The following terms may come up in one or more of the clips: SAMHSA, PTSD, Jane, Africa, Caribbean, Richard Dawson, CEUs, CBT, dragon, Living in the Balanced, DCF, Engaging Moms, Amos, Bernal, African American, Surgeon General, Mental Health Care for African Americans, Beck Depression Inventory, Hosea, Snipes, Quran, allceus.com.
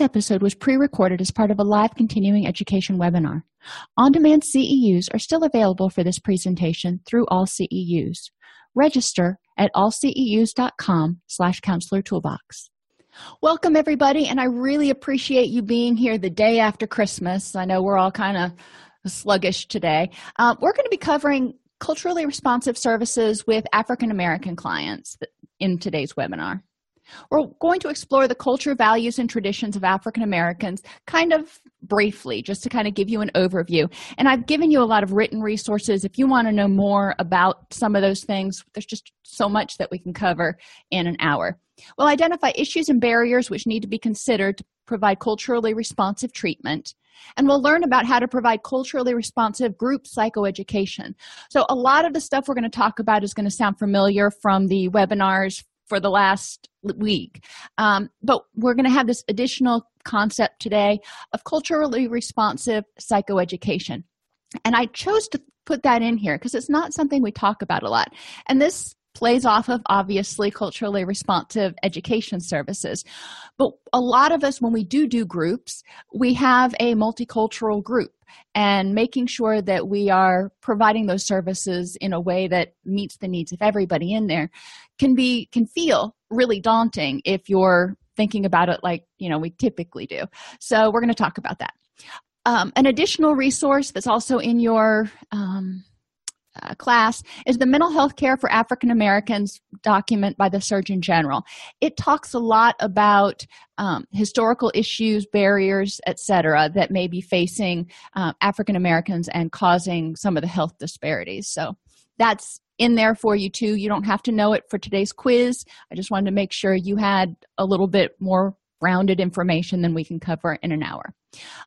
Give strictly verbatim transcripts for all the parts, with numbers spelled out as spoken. This episode was pre-recorded as part of a live continuing education webinar. On-demand C E Us are still available for this presentation through all C E Us. Register at all c e us dot com slash counselor toolbox. Welcome, everybody, and I really appreciate you being here the day after Christmas. I know we're all kind of sluggish today. Uh, we're going to be covering culturally responsive services with African American clients in today's webinar. We're going to explore the culture, values, and traditions of African Americans kind of briefly, just to kind of give you an overview. And I've given you a lot of written resources. If you want to know more about some of those things, there's just so much that we can cover in an hour. We'll identify issues and barriers which need to be considered to provide culturally responsive treatment. And we'll learn about how to provide culturally responsive group psychoeducation. So a lot of the stuff we're going to talk about is going to sound familiar from the webinars for the last week. Um, but we're going to have this additional concept today of culturally responsive psychoeducation. And I chose to put that in here because it's not something we talk about a lot. And this plays off of, obviously, culturally responsive education services. But a lot of us, when we do do groups, we have a multicultural group, and making sure that we are providing those services in a way that meets the needs of everybody in there can be can feel really daunting if you're thinking about it like, you know, we typically do. So we're going to talk about that. Um, an additional resource that's also in your um Uh, class is the Mental Health Care for African Americans document by the Surgeon General. It talks a lot about um, historical issues, barriers, et cetera that may be facing uh, African Americans and causing some of the health disparities. So that's in there for you too. You don't have to know it for today's quiz. I just wanted to make sure you had a little bit more rounded information than we can cover in an hour.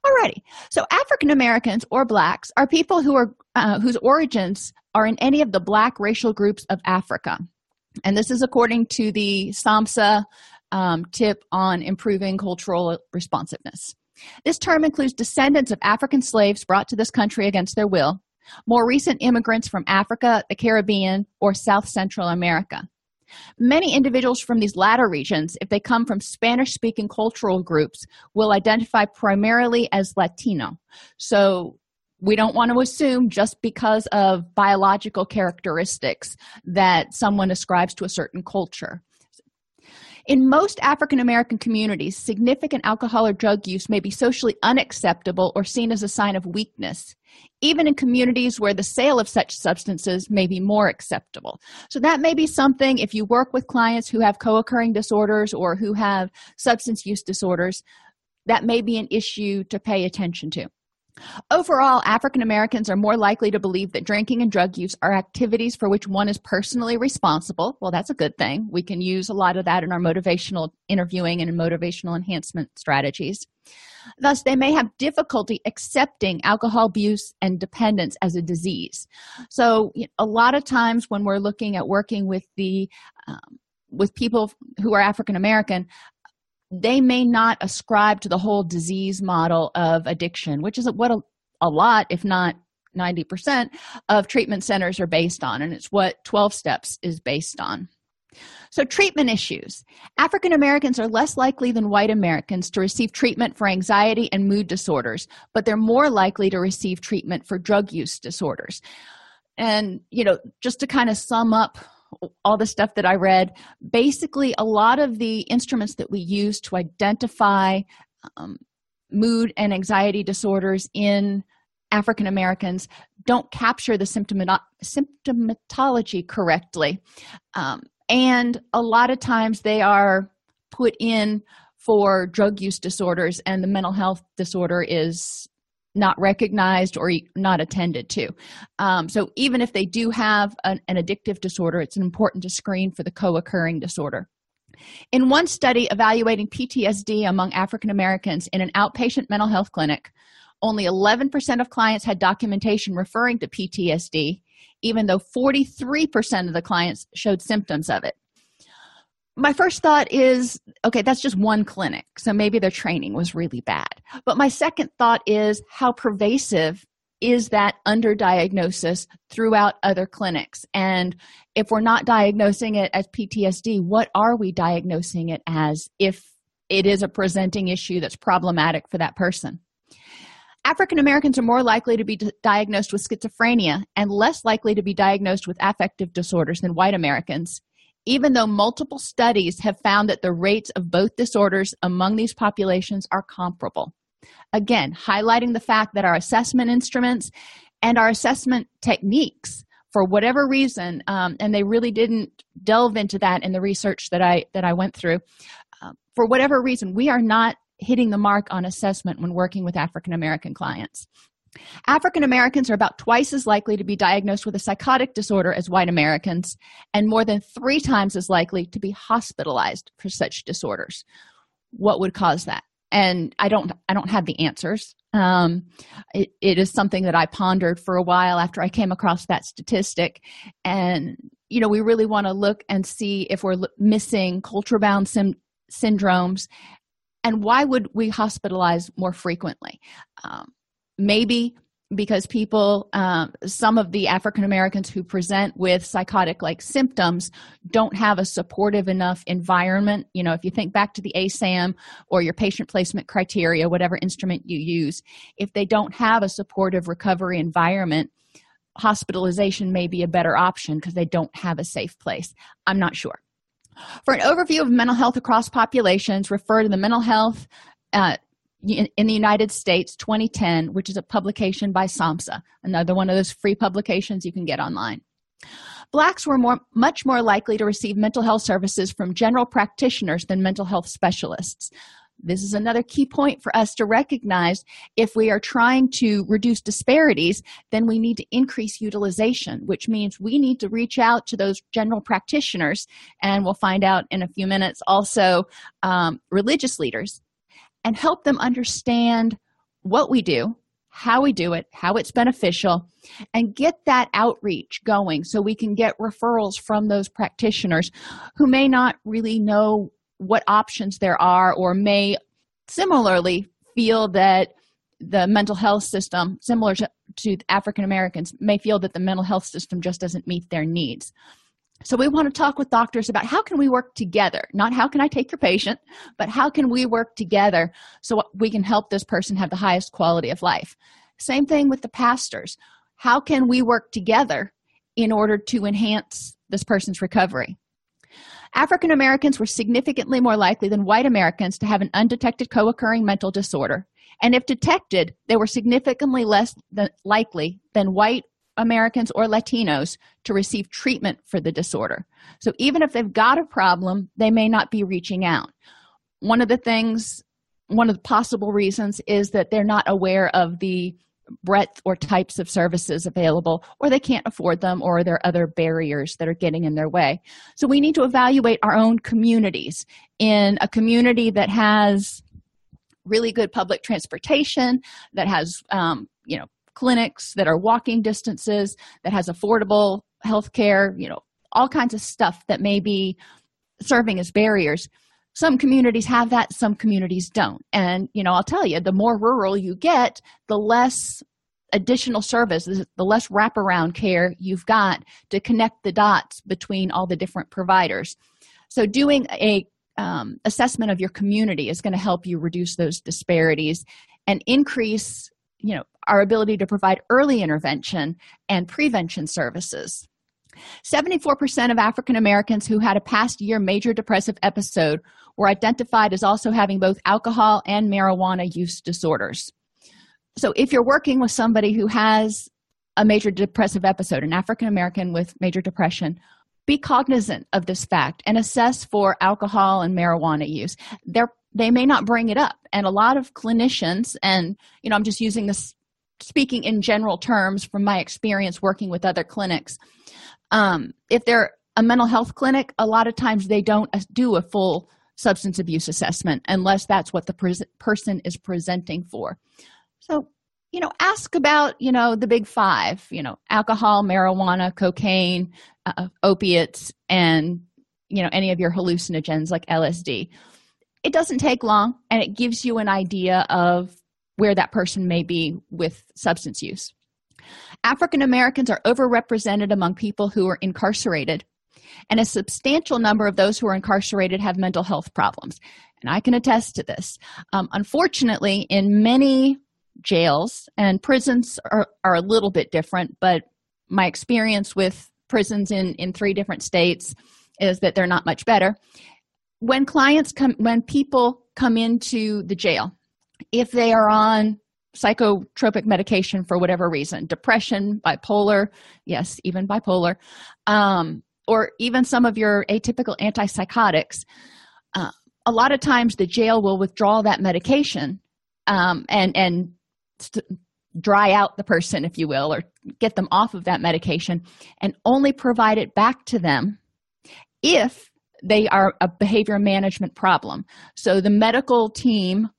Alrighty, so African Americans or Blacks are people who are uh, whose origins are in any of the Black racial groups of Africa, and this is according to the SAMHSA um, tip on improving cultural responsiveness. This term includes descendants of African slaves brought to this country against their will, more recent immigrants from Africa, the Caribbean, or South Central America. Many individuals from these latter regions, if they come from Spanish-speaking cultural groups, will identify primarily as Latino. So we don't want to assume just because of biological characteristics that someone ascribes to a certain culture. In most African American communities, significant alcohol or drug use may be socially unacceptable or seen as a sign of weakness, even in communities where the sale of such substances may be more acceptable. So that may be something, if you work with clients who have co-occurring disorders or who have substance use disorders, that may be an issue to pay attention to. Overall, African Americans are more likely to believe that drinking and drug use are activities for which one is personally responsible. Well, that's a good thing. We can use a lot of that in our motivational interviewing and in motivational enhancement strategies. Thus, they may have difficulty accepting alcohol abuse and dependence as a disease. So a lot of times when we're looking at working with the um, with people who are African American, they may not ascribe to the whole disease model of addiction, which is what a, a lot, if not ninety percent, of treatment centers are based on, and it's what twelve steps is based on. So treatment issues. African Americans are less likely than white Americans to receive treatment for anxiety and mood disorders, but they're more likely to receive treatment for drug use disorders. And, you know, just to kind of sum up all the stuff that I read, basically a lot of the instruments that we use to identify um, mood and anxiety disorders in African Americans don't capture the symptomat- symptomatology correctly. Um, and a lot of times they are put in for drug use disorders, and the mental health disorder is not recognized or not attended to. Um, so even if they do have an, an addictive disorder, it's important to screen for the co-occurring disorder. In one study evaluating P T S D among African Americans in an outpatient mental health clinic, only eleven percent of clients had documentation referring to P T S D, even though forty-three percent of the clients showed symptoms of it. My first thought is, okay, that's just one clinic, so maybe their training was really bad. But my second thought is, how pervasive is that underdiagnosis throughout other clinics? And if we're not diagnosing it as P T S D, what are we diagnosing it as if it is a presenting issue that's problematic for that person. African Americans are more likely to be d- diagnosed with schizophrenia and less likely to be diagnosed with affective disorders than white Americans, even though multiple studies have found that the rates of both disorders among these populations are comparable. Again, highlighting the fact that our assessment instruments and our assessment techniques, for whatever reason, um, and they really didn't delve into that in the research that I that I went through, uh, for whatever reason, we are not hitting the mark on assessment when working with African American clients. African Americans are about twice as likely to be diagnosed with a psychotic disorder as white Americans, and more than three times as likely to be hospitalized for such disorders. What would cause that? And I don't I don't have the answers. Um, it, it is something that I pondered for a while after I came across that statistic. And, you know, we really want to look and see if we're l- missing culture-bound sim- syndromes. And why would we hospitalize more frequently? Um, maybe because people, um, some of the African Americans who present with psychotic-like symptoms don't have a supportive enough environment. You know, if you think back to the A SAM or your patient placement criteria, whatever instrument you use, if they don't have a supportive recovery environment, hospitalization may be a better option because they don't have a safe place. I'm not sure. For an overview of mental health across populations, refer to the Mental Health uh, in, in the United States twenty ten, which is a publication by SAMHSA, another one of those free publications you can get online. Blacks were more, much more likely to receive mental health services from general practitioners than mental health specialists. This is another key point for us to recognize. If we are trying to reduce disparities, then we need to increase utilization, which means we need to reach out to those general practitioners, and we'll find out in a few minutes also um, religious leaders, and help them understand what we do, how we do it, how it's beneficial, and get that outreach going so we can get referrals from those practitioners who may not really know what options there are, or may similarly feel that the mental health system, similar to, to African Americans, may feel that the mental health system just doesn't meet their needs. So we want to talk with doctors about how can we work together, not how can I take your patient, but how can we work together so we can help this person have the highest quality of life. Same thing with the pastors. How can we work together in order to enhance this person's recovery? African Americans were significantly more likely than white Americans to have an undetected co-occurring mental disorder. And if detected, they were significantly less than, likely than white Americans or Latinos to receive treatment for the disorder. So even if they've got a problem, they may not be reaching out. One of the things, one of the possible reasons is that they're not aware of the breadth or types of services available, or they can't afford them, or there are other barriers that are getting in their way. So we need to evaluate our own communities. In a community that has really good public transportation, that has um, you know, clinics that are walking distances, that has affordable healthcare, you know, all kinds of stuff that may be serving as barriers. Some communities have that, some communities don't. And, you know, I'll tell you, the more rural you get, the less additional service, the less wraparound care you've got to connect the dots between all the different providers. So doing a um, assessment of your community is going to help you reduce those disparities and increase, you know, our ability to provide early intervention and prevention services. seventy-four percent of African Americans who had a past year major depressive episode were identified as also having both alcohol and marijuana use disorders. So if you're working with somebody who has a major depressive episode, an African American with major depression, be cognizant of this fact and assess for alcohol and marijuana use. They're, they may not bring it up. And a lot of clinicians, and you know, I'm just using this speaking in general terms from my experience working with other clinics, Um, if they're a mental health clinic, a lot of times they don't do a full substance abuse assessment unless that's what the pres- person is presenting for. So, you know, ask about, you know, the big five, you know, alcohol, marijuana, cocaine, uh, opiates, and, you know, any of your hallucinogens like L S D. It doesn't take long, and it gives you an idea of where that person may be with substance use. African Americans are overrepresented among people who are incarcerated, and a substantial number of those who are incarcerated have mental health problems. and I can attest to this. Um, unfortunately, in many jails and prisons are, are a little bit different, but my experience with prisons in, in three different states is that they're not much better. When clients come, when people come into the jail, if they are on psychotropic medication for whatever reason, depression, bipolar, yes, even bipolar, um, or even some of your atypical antipsychotics, uh, a lot of times the jail will withdraw that medication um, and, and st- dry out the person, if you will, or get them off of that medication and only provide it back to them if they are a behavior management problem. So the medical team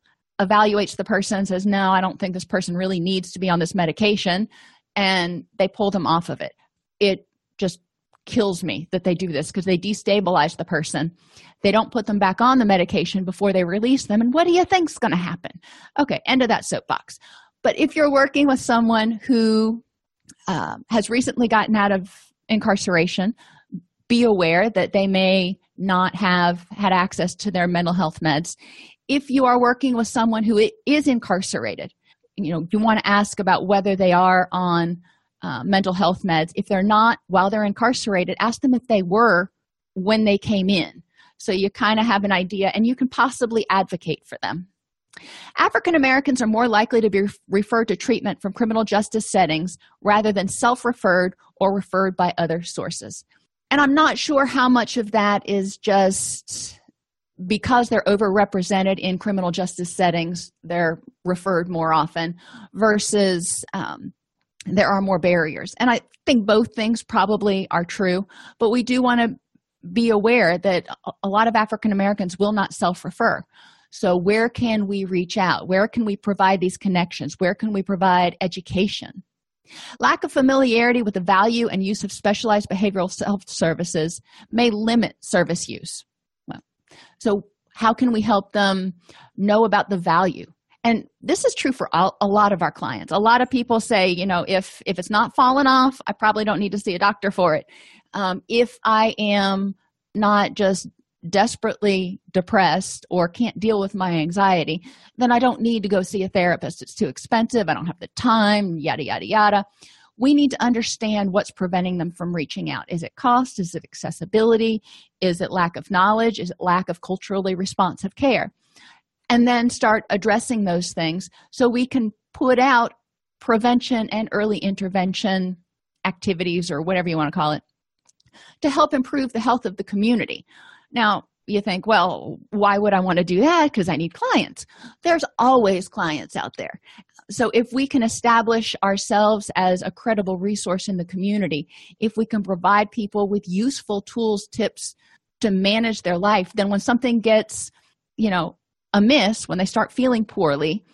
evaluates the person and says, no, I don't think this person really needs to be on this medication, and they pull them off of it. It just kills me that they do this because they destabilize the person. They don't put them back on the medication before they release them, and what do you think's going to happen? Okay, end of that soapbox. But if you're working with someone who uh, has recently gotten out of incarceration, be aware that they may not have had access to their mental health meds. If you are working with someone who is incarcerated, you know, you want to ask about whether they are on uh, mental health meds. If they're not, while they're incarcerated, ask them if they were when they came in. So you kind of have an idea, and you can possibly advocate for them. African Americans are more likely to be referred to treatment from criminal justice settings rather than self-referred or referred by other sources. And I'm not sure how much of that is just because they're overrepresented in criminal justice settings, they're referred more often, versus um, there are more barriers. And I think both things probably are true, but we do want to be aware that a lot of African Americans will not self-refer. So where can we reach out? Where can we provide these connections? Where can we provide education? Lack of familiarity with the value and use of specialized behavioral health services may limit service use. Well, so how can we help them know about the value? And this is true for all, a lot of our clients. A lot of people say, you know, if, if it's not falling off, I probably don't need to see a doctor for it. Um, if I am not just desperately depressed or can't deal with my anxiety, then I don't need to go see a therapist. It's too expensive. I don't have the time, yada, yada, yada. We need to understand what's preventing them from reaching out. Is it cost? Is it accessibility? Is it lack of knowledge? Is it lack of culturally responsive care? And then start addressing those things so we can put out prevention and early intervention activities, or whatever you want to call it, to help improve the health of the community. Now, you think, well, why would I want to do that? Because I need clients. There's always clients out there. So if we can establish ourselves as a credible resource in the community, if we can provide people with useful tools, tips to manage their life, then when something gets, you know, amiss, when they start feeling poorly,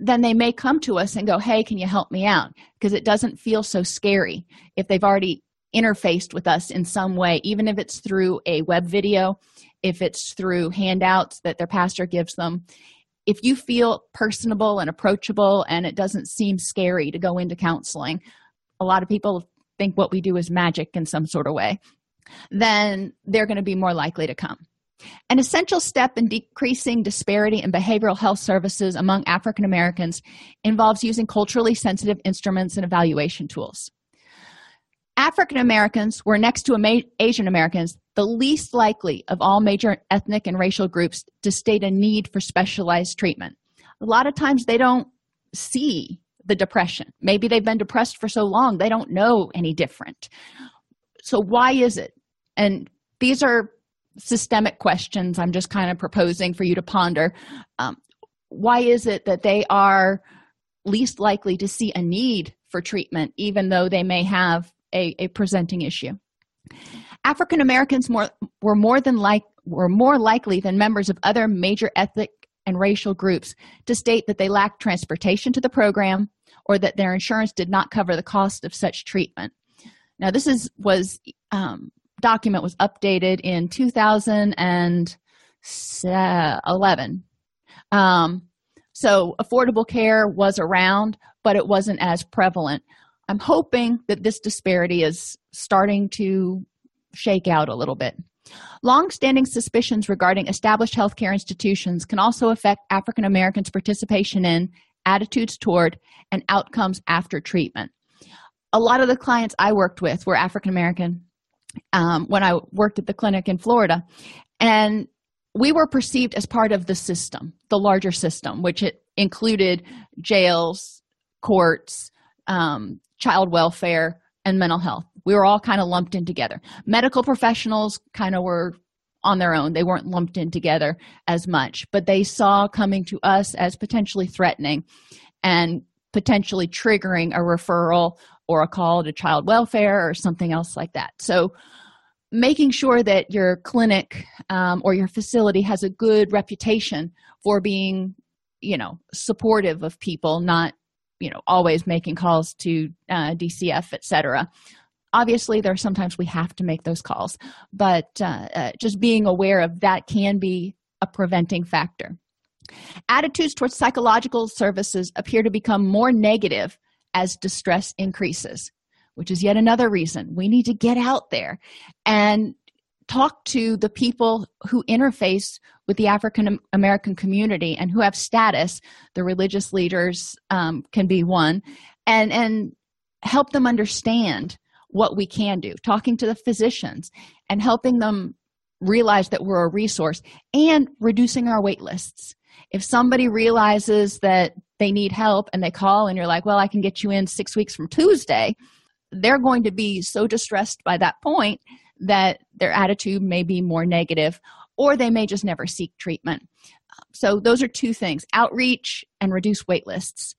then they may come to us and go, hey, can you help me out? Because it doesn't feel so scary if they've already interfaced with us in some way, even if it's through a web video, if it's through handouts that their pastor gives them. If you feel personable and approachable and it doesn't seem scary to go into counseling, a lot of people think what we do is magic in some sort of way, then they're going to be more likely to come. An essential step in decreasing disparity in behavioral health services among African Americans involves using culturally sensitive instruments and evaluation tools. African Americans were, next to Asian Americans, the least likely of all major ethnic and racial groups to state a need for specialized treatment. A lot of times they don't see the depression. Maybe they've been depressed for so long, they don't know any different. So why is it? And these are systemic questions I'm just kind of proposing for you to ponder. Um, why is it that they are least likely to see a need for treatment, even though they may have A, a presenting issue? African Americans more, were more than like were more likely than members of other major ethnic and racial groups to state that they lacked transportation to the program, or that their insurance did not cover the cost of such treatment. Now, this is was um, document was updated in two thousand eleven. Um, so affordable care was around, but it wasn't as prevalent. I'm hoping that this disparity is starting to shake out a little bit. Long-standing suspicions regarding established healthcare institutions can also affect African Americans' participation in, attitudes toward, and outcomes after treatment. A lot of the clients I worked with were African American um, when I worked at the clinic in Florida, and we were perceived as part of the system, the larger system, which it included jails, courts, um, child welfare, and mental health. We were all kind of lumped in together. Medical professionals kind of were on their own. They weren't lumped in together as much, but they saw coming to us as potentially threatening and potentially triggering a referral or a call to child welfare or something else like that. So making sure that your clinic um, or your facility has a good reputation for being, you know, supportive of people, not, you know, always making calls to uh, D C F, et cetera. Obviously, there are sometimes we have to make those calls, but uh, uh, just being aware of that can be a preventing factor. Attitudes towards psychological services appear to become more negative as distress increases, which is yet another reason we need to get out there and talk to the people who interface with the African American community and who have status. The religious leaders um, can be one, and, and help them understand what we can do, talking to the physicians and helping them realize that we're a resource and reducing our wait lists. If somebody realizes that they need help and they call and you're like, well, I can get you in six weeks from Tuesday, they're going to be so distressed by that point that their attitude may be more negative, or they may just never seek treatment. So those are two things, outreach and reduce wait lists.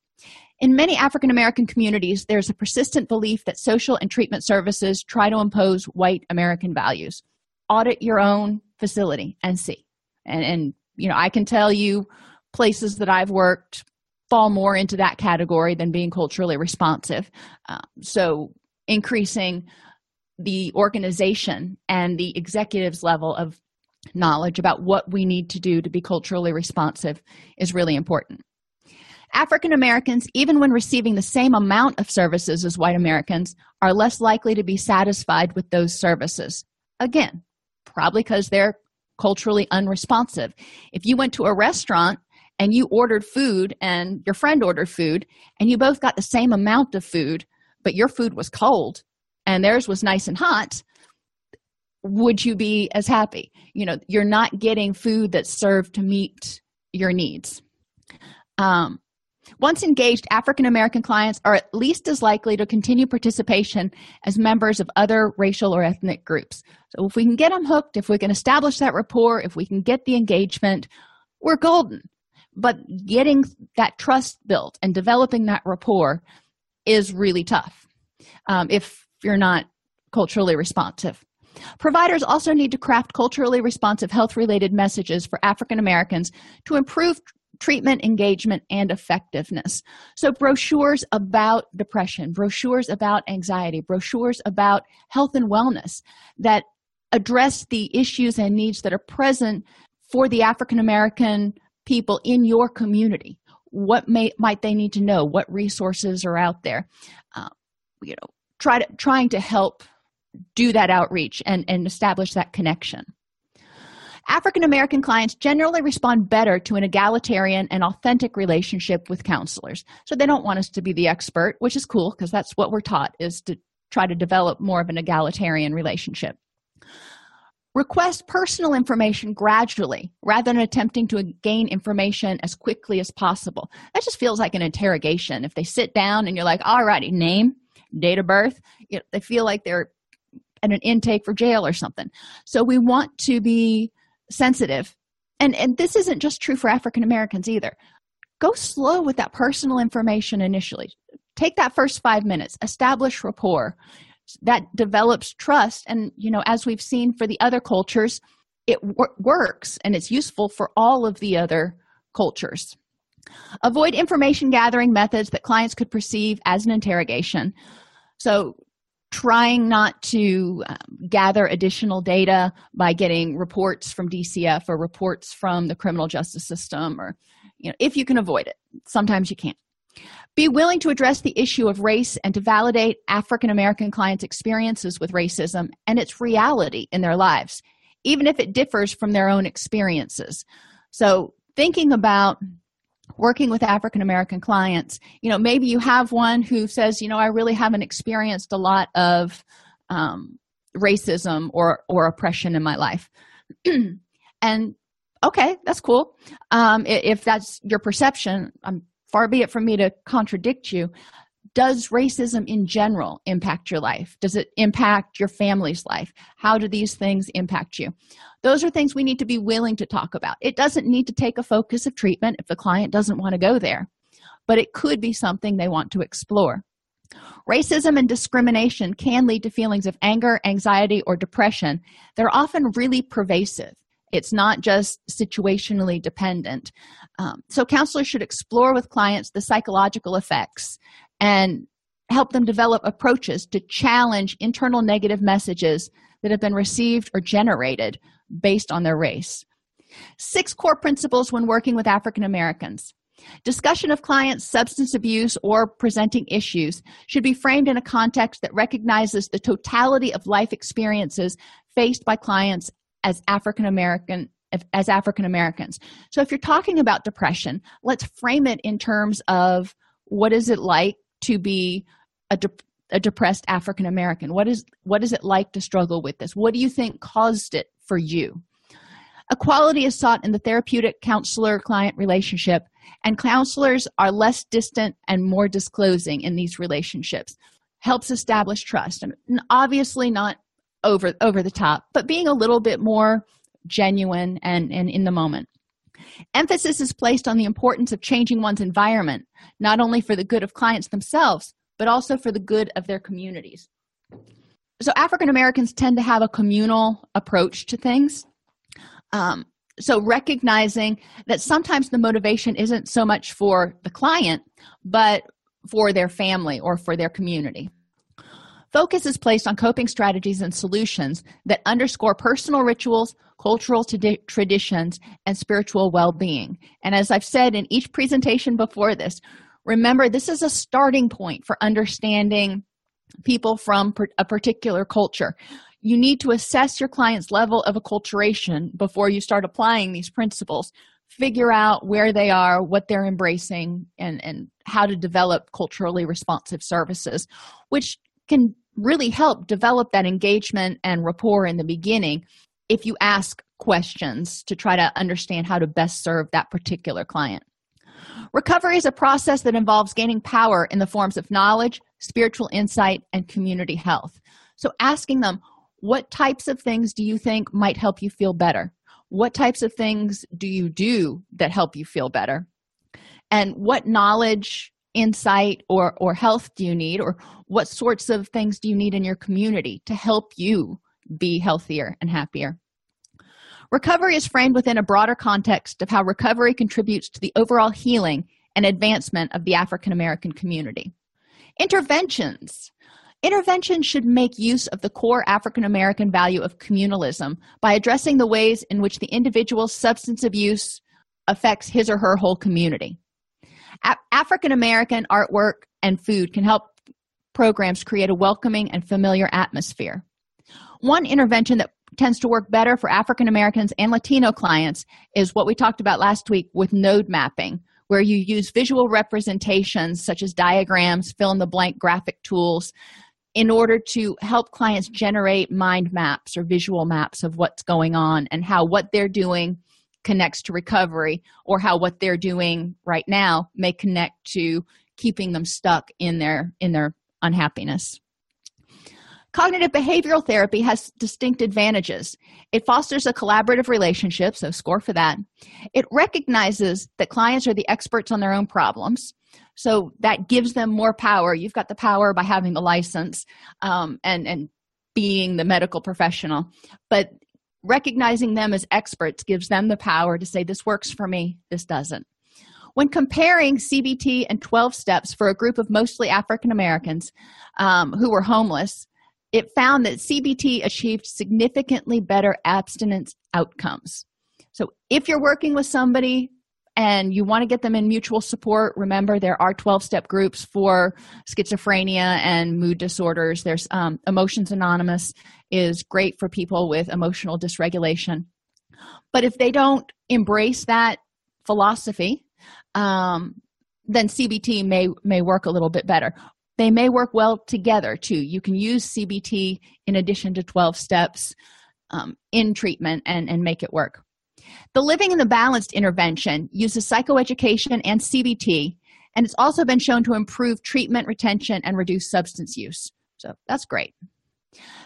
In many African American communities, there's a persistent belief that social and treatment services try to impose white American values. Audit your own facility and see. And, and you know, I can tell you places that I've worked fall more into that category than being culturally responsive. Uh, so increasing the organization and the executives level of knowledge about what we need to do to be culturally responsive is really important. African Americans, even when receiving the same amount of services as white Americans, are less likely to be satisfied with those services. Again, probably because they're culturally unresponsive. If you went to a restaurant and you ordered food and your friend ordered food and you both got the same amount of food, but your food was cold and theirs was nice and hot, would you be as happy? You know, you're not getting food that's served to meet your needs. Um, once engaged, African American clients are at least as likely to continue participation as members of other racial or ethnic groups. So if we can get them hooked, if we can establish that rapport, if we can get the engagement, we're golden. But getting that trust built and developing that rapport is really tough um, if you're not culturally responsive. Providers also need to craft culturally responsive health-related messages for African Americans to improve treatment engagement and effectiveness. So brochures about depression, brochures about anxiety, brochures about health and wellness that address the issues and needs that are present for the African American people in your community. What may might they need to know? What resources are out there? Um, you know, try to trying to help do that outreach and, and establish that connection. African American clients generally respond better to an egalitarian and authentic relationship with counselors. So they don't want us to be the expert, which is cool because that's what we're taught, is to try to develop more of an egalitarian relationship. Request personal information gradually rather than attempting to gain information as quickly as possible. That just feels like an interrogation. If they sit down and you're like, all righty, name, date of birth, you know, they feel like they're at an intake for jail or something. So we want to be sensitive. And, and this isn't just true for African Americans either. Go slow with that personal information initially. Take that first five minutes, establish rapport. That develops trust, and you know, as we've seen for the other cultures, it wor- works and it's useful for all of the other cultures. Avoid information gathering methods that clients could perceive as an interrogation. So trying not to um, gather additional data by getting reports from D C F or reports from the criminal justice system, or you know, if you can avoid it. Sometimes you can't. Be willing to address the issue of race and to validate African American clients' experiences with racism and its reality in their lives, even if it differs from their own experiences. So thinking about working with African American clients, you know, maybe you have one who says, you know, I really haven't experienced a lot of um, racism or, or oppression in my life. And okay, that's cool. Um, if that's your perception, um, far be it from me to contradict you. Does racism in general impact your life? Does it impact your family's life? How do these things impact you? Those are things we need to be willing to talk about. It doesn't need to take a focus of treatment if the client doesn't want to go there, but it could be something they want to explore. Racism and discrimination can lead to feelings of anger, anxiety, or depression. They're often really pervasive. It's not just situationally dependent. Um, so counselors should explore with clients the psychological effects and help them develop approaches to challenge internal negative messages that have been received or generated based on their race. Six core principles when working with African Americans. Discussion of clients' substance abuse or presenting issues should be framed in a context that recognizes the totality of life experiences faced by clients as African American as African Americans. So if you're talking about depression, let's frame it in terms of what is it like to be a, de- a depressed African American? What is what is it like to struggle with this? What do you think caused it for you? Equality is sought in the therapeutic counselor-client relationship, and counselors are less distant and more disclosing in these relationships. Helps establish trust. And obviously not over over the top, but being a little bit more genuine and, and in the moment. Emphasis is placed on the importance of changing one's environment, not only for the good of clients themselves, but also for the good of their communities. So African Americans tend to have a communal approach to things. Um, so recognizing that sometimes the motivation isn't so much for the client, but for their family or for their community. Focus is placed on coping strategies and solutions that underscore personal rituals, cultural t- traditions, and spiritual well-being. And as I've said in each presentation before this, remember this is a starting point for understanding people from per- a particular culture. You need to assess your client's level of acculturation before you start applying these principles. Figure out where they are, what they're embracing, and, and how to develop culturally responsive services, which can really help develop that engagement and rapport in the beginning if you ask questions to try to understand how to best serve that particular client. Recovery is a process that involves gaining power in the forms of knowledge, spiritual insight, and community health. So asking them, what types of things do you think might help you feel better? What types of things do you do that help you feel better? And what knowledge, insight, or or health do you need, or what sorts of things do you need in your community to help you be healthier and happier? Recovery is framed within a broader context of how recovery contributes to the overall healing and advancement of the African American community. Interventions. Interventions should make use of the core African American value of communalism by addressing the ways in which the individual's substance abuse affects his or her whole community. African American artwork and food can help programs create a welcoming and familiar atmosphere. One intervention that tends to work better for African Americans and Latino clients is what we talked about last week with node mapping, where you use visual representations such as diagrams, fill-in-the-blank graphic tools, in order to help clients generate mind maps or visual maps of what's going on and how what they're doing connects to recovery, or how what they're doing right now may connect to keeping them stuck in their in their unhappiness. Cognitive behavioral therapy has distinct advantages. It fosters a collaborative relationship, so score for that. It recognizes that clients are the experts on their own problems, so that gives them more power. You've got the power by having the license um, and, and being the medical professional, but recognizing them as experts gives them the power to say, this works for me, this doesn't. When comparing C B T and twelve steps for a group of mostly African Americans um, who were homeless, it found that C B T achieved significantly better abstinence outcomes. So if you're working with somebody and you want to get them in mutual support. Remember, there are twelve-step groups for schizophrenia and mood disorders. There's um, Emotions Anonymous is great for people with emotional dysregulation. But if they don't embrace that philosophy, um, then C B T may may work a little bit better. They may work well together, too. You can use C B T in addition to twelve steps um, in treatment and, and make it work. The Living in the Balanced intervention uses psychoeducation and C B T, and it's also been shown to improve treatment retention and reduce substance use. So that's great.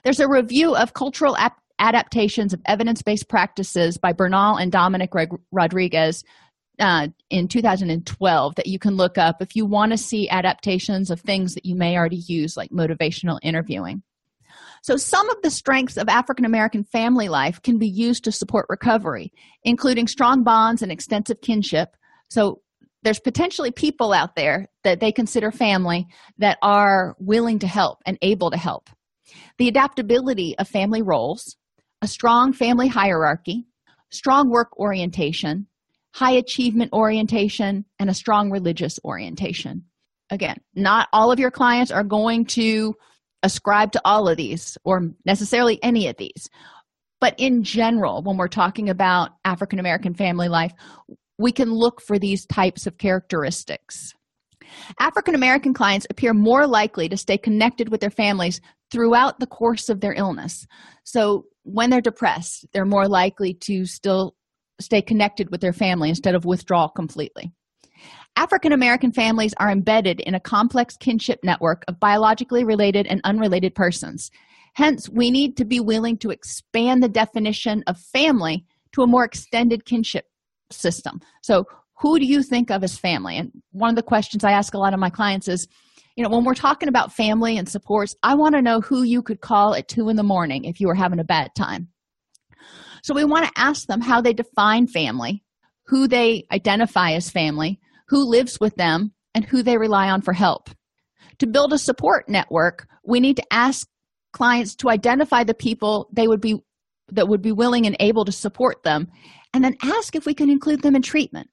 There's a review of cultural ap- adaptations of evidence-based practices by Bernal and Dominic Reg- Rodriguez uh, in two thousand twelve that you can look up if you want to see adaptations of things that you may already use, like motivational interviewing. So some of the strengths of African-American family life can be used to support recovery, including strong bonds and extensive kinship. So there's potentially people out there that they consider family that are willing to help and able to help. The adaptability of family roles, a strong family hierarchy, strong work orientation, high achievement orientation, and a strong religious orientation. Again, not all of your clients are going to ascribe to all of these or necessarily any of these. But in general, when we're talking about African-American family life, we can look for these types of characteristics. African-American clients appear more likely to stay connected with their families throughout the course of their illness. So when they're depressed, they're more likely to still stay connected with their family instead of withdraw completely. African-American families are embedded in a complex kinship network of biologically related and unrelated persons. Hence, we need to be willing to expand the definition of family to a more extended kinship system. So who do you think of as family? And one of the questions I ask a lot of my clients is, you know, when we're talking about family and supports, I want to know who you could call at two in the morning if you were having a bad time. So we want to ask them how they define family, who they identify as family, who lives with them, and who they rely on for help. To build a support network, we need to ask clients to identify the people they would be that would be willing and able to support them, and then ask if we can include them in treatment.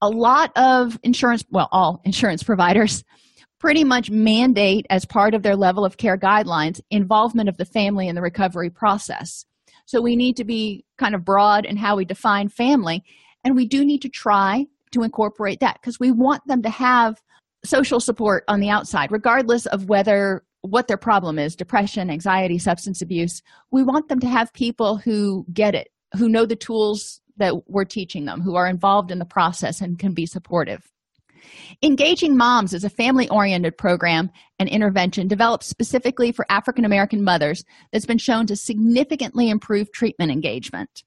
A lot of insurance, well, all insurance providers pretty much mandate as part of their level of care guidelines involvement of the family in the recovery process. So we need to be kind of broad in how we define family, and we do need to try to incorporate that because we want them to have social support on the outside, regardless of whether what their problem is, depression, anxiety, substance abuse. We want them to have people who get it, who know the tools that we're teaching them, who are involved in the process and can be supportive. Engaging Moms is a family-oriented program and intervention developed specifically for African-American mothers that's been shown to significantly improve treatment engagement.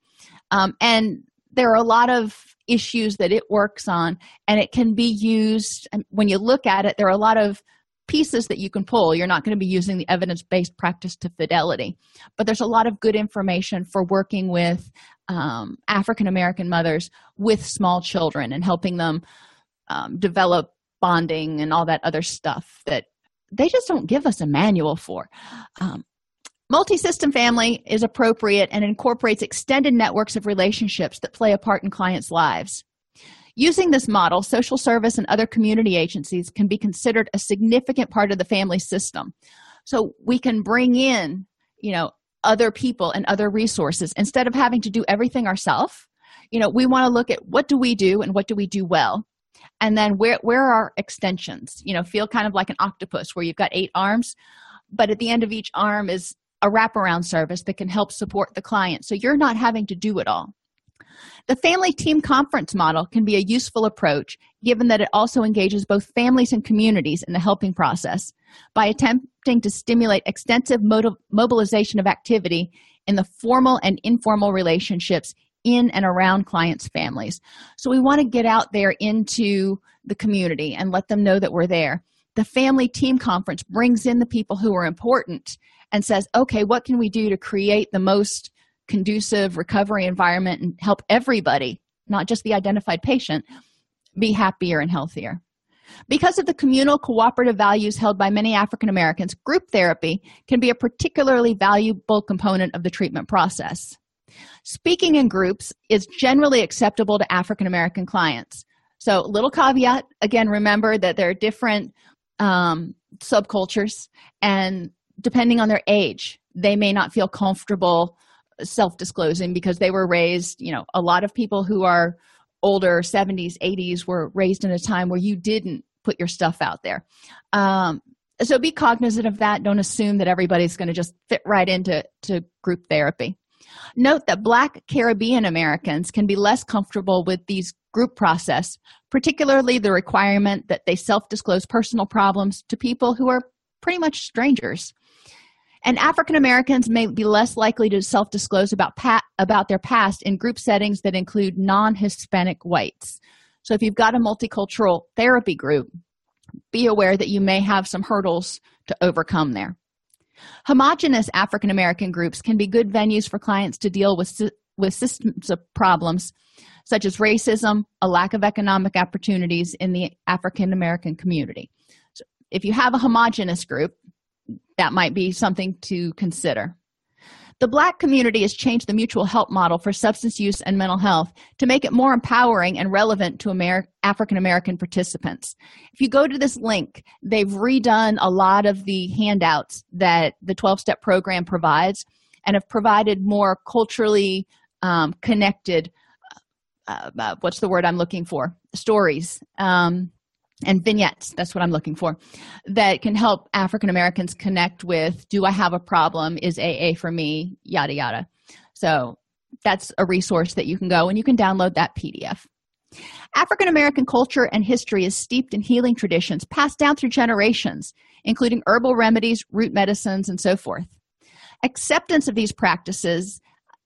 Um, and there are a lot of issues that it works on, and it can be used. And when you look at it, there are a lot of pieces that you can pull. You're not going to be using the evidence-based practice to fidelity, but there's a lot of good information for working with um, African-American mothers with small children and helping them um, develop bonding and all that other stuff that they just don't give us a manual for. Um, Multi-system family is appropriate and incorporates extended networks of relationships that play a part in clients' lives. Using this model, social service and other community agencies can be considered a significant part of the family system. So we can bring in, you know, other people and other resources instead of having to do everything ourselves. You know, we want to look at what do we do and what do we do well. And then where, where are our extensions? You know, feel kind of like an octopus where you've got eight arms, but at the end of each arm is a wraparound service that can help support the client, so you're not having to do it all. The family team conference model can be a useful approach, given that it also engages both families and communities in the helping process by attempting to stimulate extensive motiv- mobilization of activity in the formal and informal relationships in and around clients' families. So we want to get out there into the community and let them know that we're there. The family team conference brings in the people who are important and says, okay, what can we do to create the most conducive recovery environment and help everybody, not just the identified patient, be happier and healthier? Because of the communal cooperative values held by many African Americans, group therapy can be a particularly valuable component of the treatment process. Speaking in groups is generally acceptable to African American clients. So little caveat, again, remember that there are different um, subcultures, and depending on their age, they may not feel comfortable self-disclosing because they were raised, you know, a lot of people who are older, seventies, eighties, were raised in a time where you didn't put your stuff out there. Um, so be cognizant of that. Don't assume that everybody's going to just fit right into to group therapy. Note that Black Caribbean Americans can be less comfortable with these group process, particularly the requirement that they self-disclose personal problems to people who are pretty much strangers. And African Americans may be less likely to self-disclose about pa- about their past in group settings that include non-Hispanic whites. So if you've got a multicultural therapy group, be aware that you may have some hurdles to overcome there. Homogeneous African American groups can be good venues for clients to deal with, with systems of problems such as racism, a lack of economic opportunities in the African American community. So if you have a homogeneous group, that might be something to consider. The Black community has changed the mutual help model for substance use and mental health to make it more empowering and relevant to Amer- African American participants. If you go to this link, they've redone a lot of the handouts that the twelve-step program provides and have provided more culturally um, connected, uh, uh, what's the word I'm looking for, stories um, and vignettes, that's what I'm looking for, that can help African Americans connect with, do I have a problem, is A A for me, yada, yada. So that's a resource that you can go and you can download that P D F. African American culture and history is steeped in healing traditions passed down through generations, including herbal remedies, root medicines, and so forth. Acceptance of these practices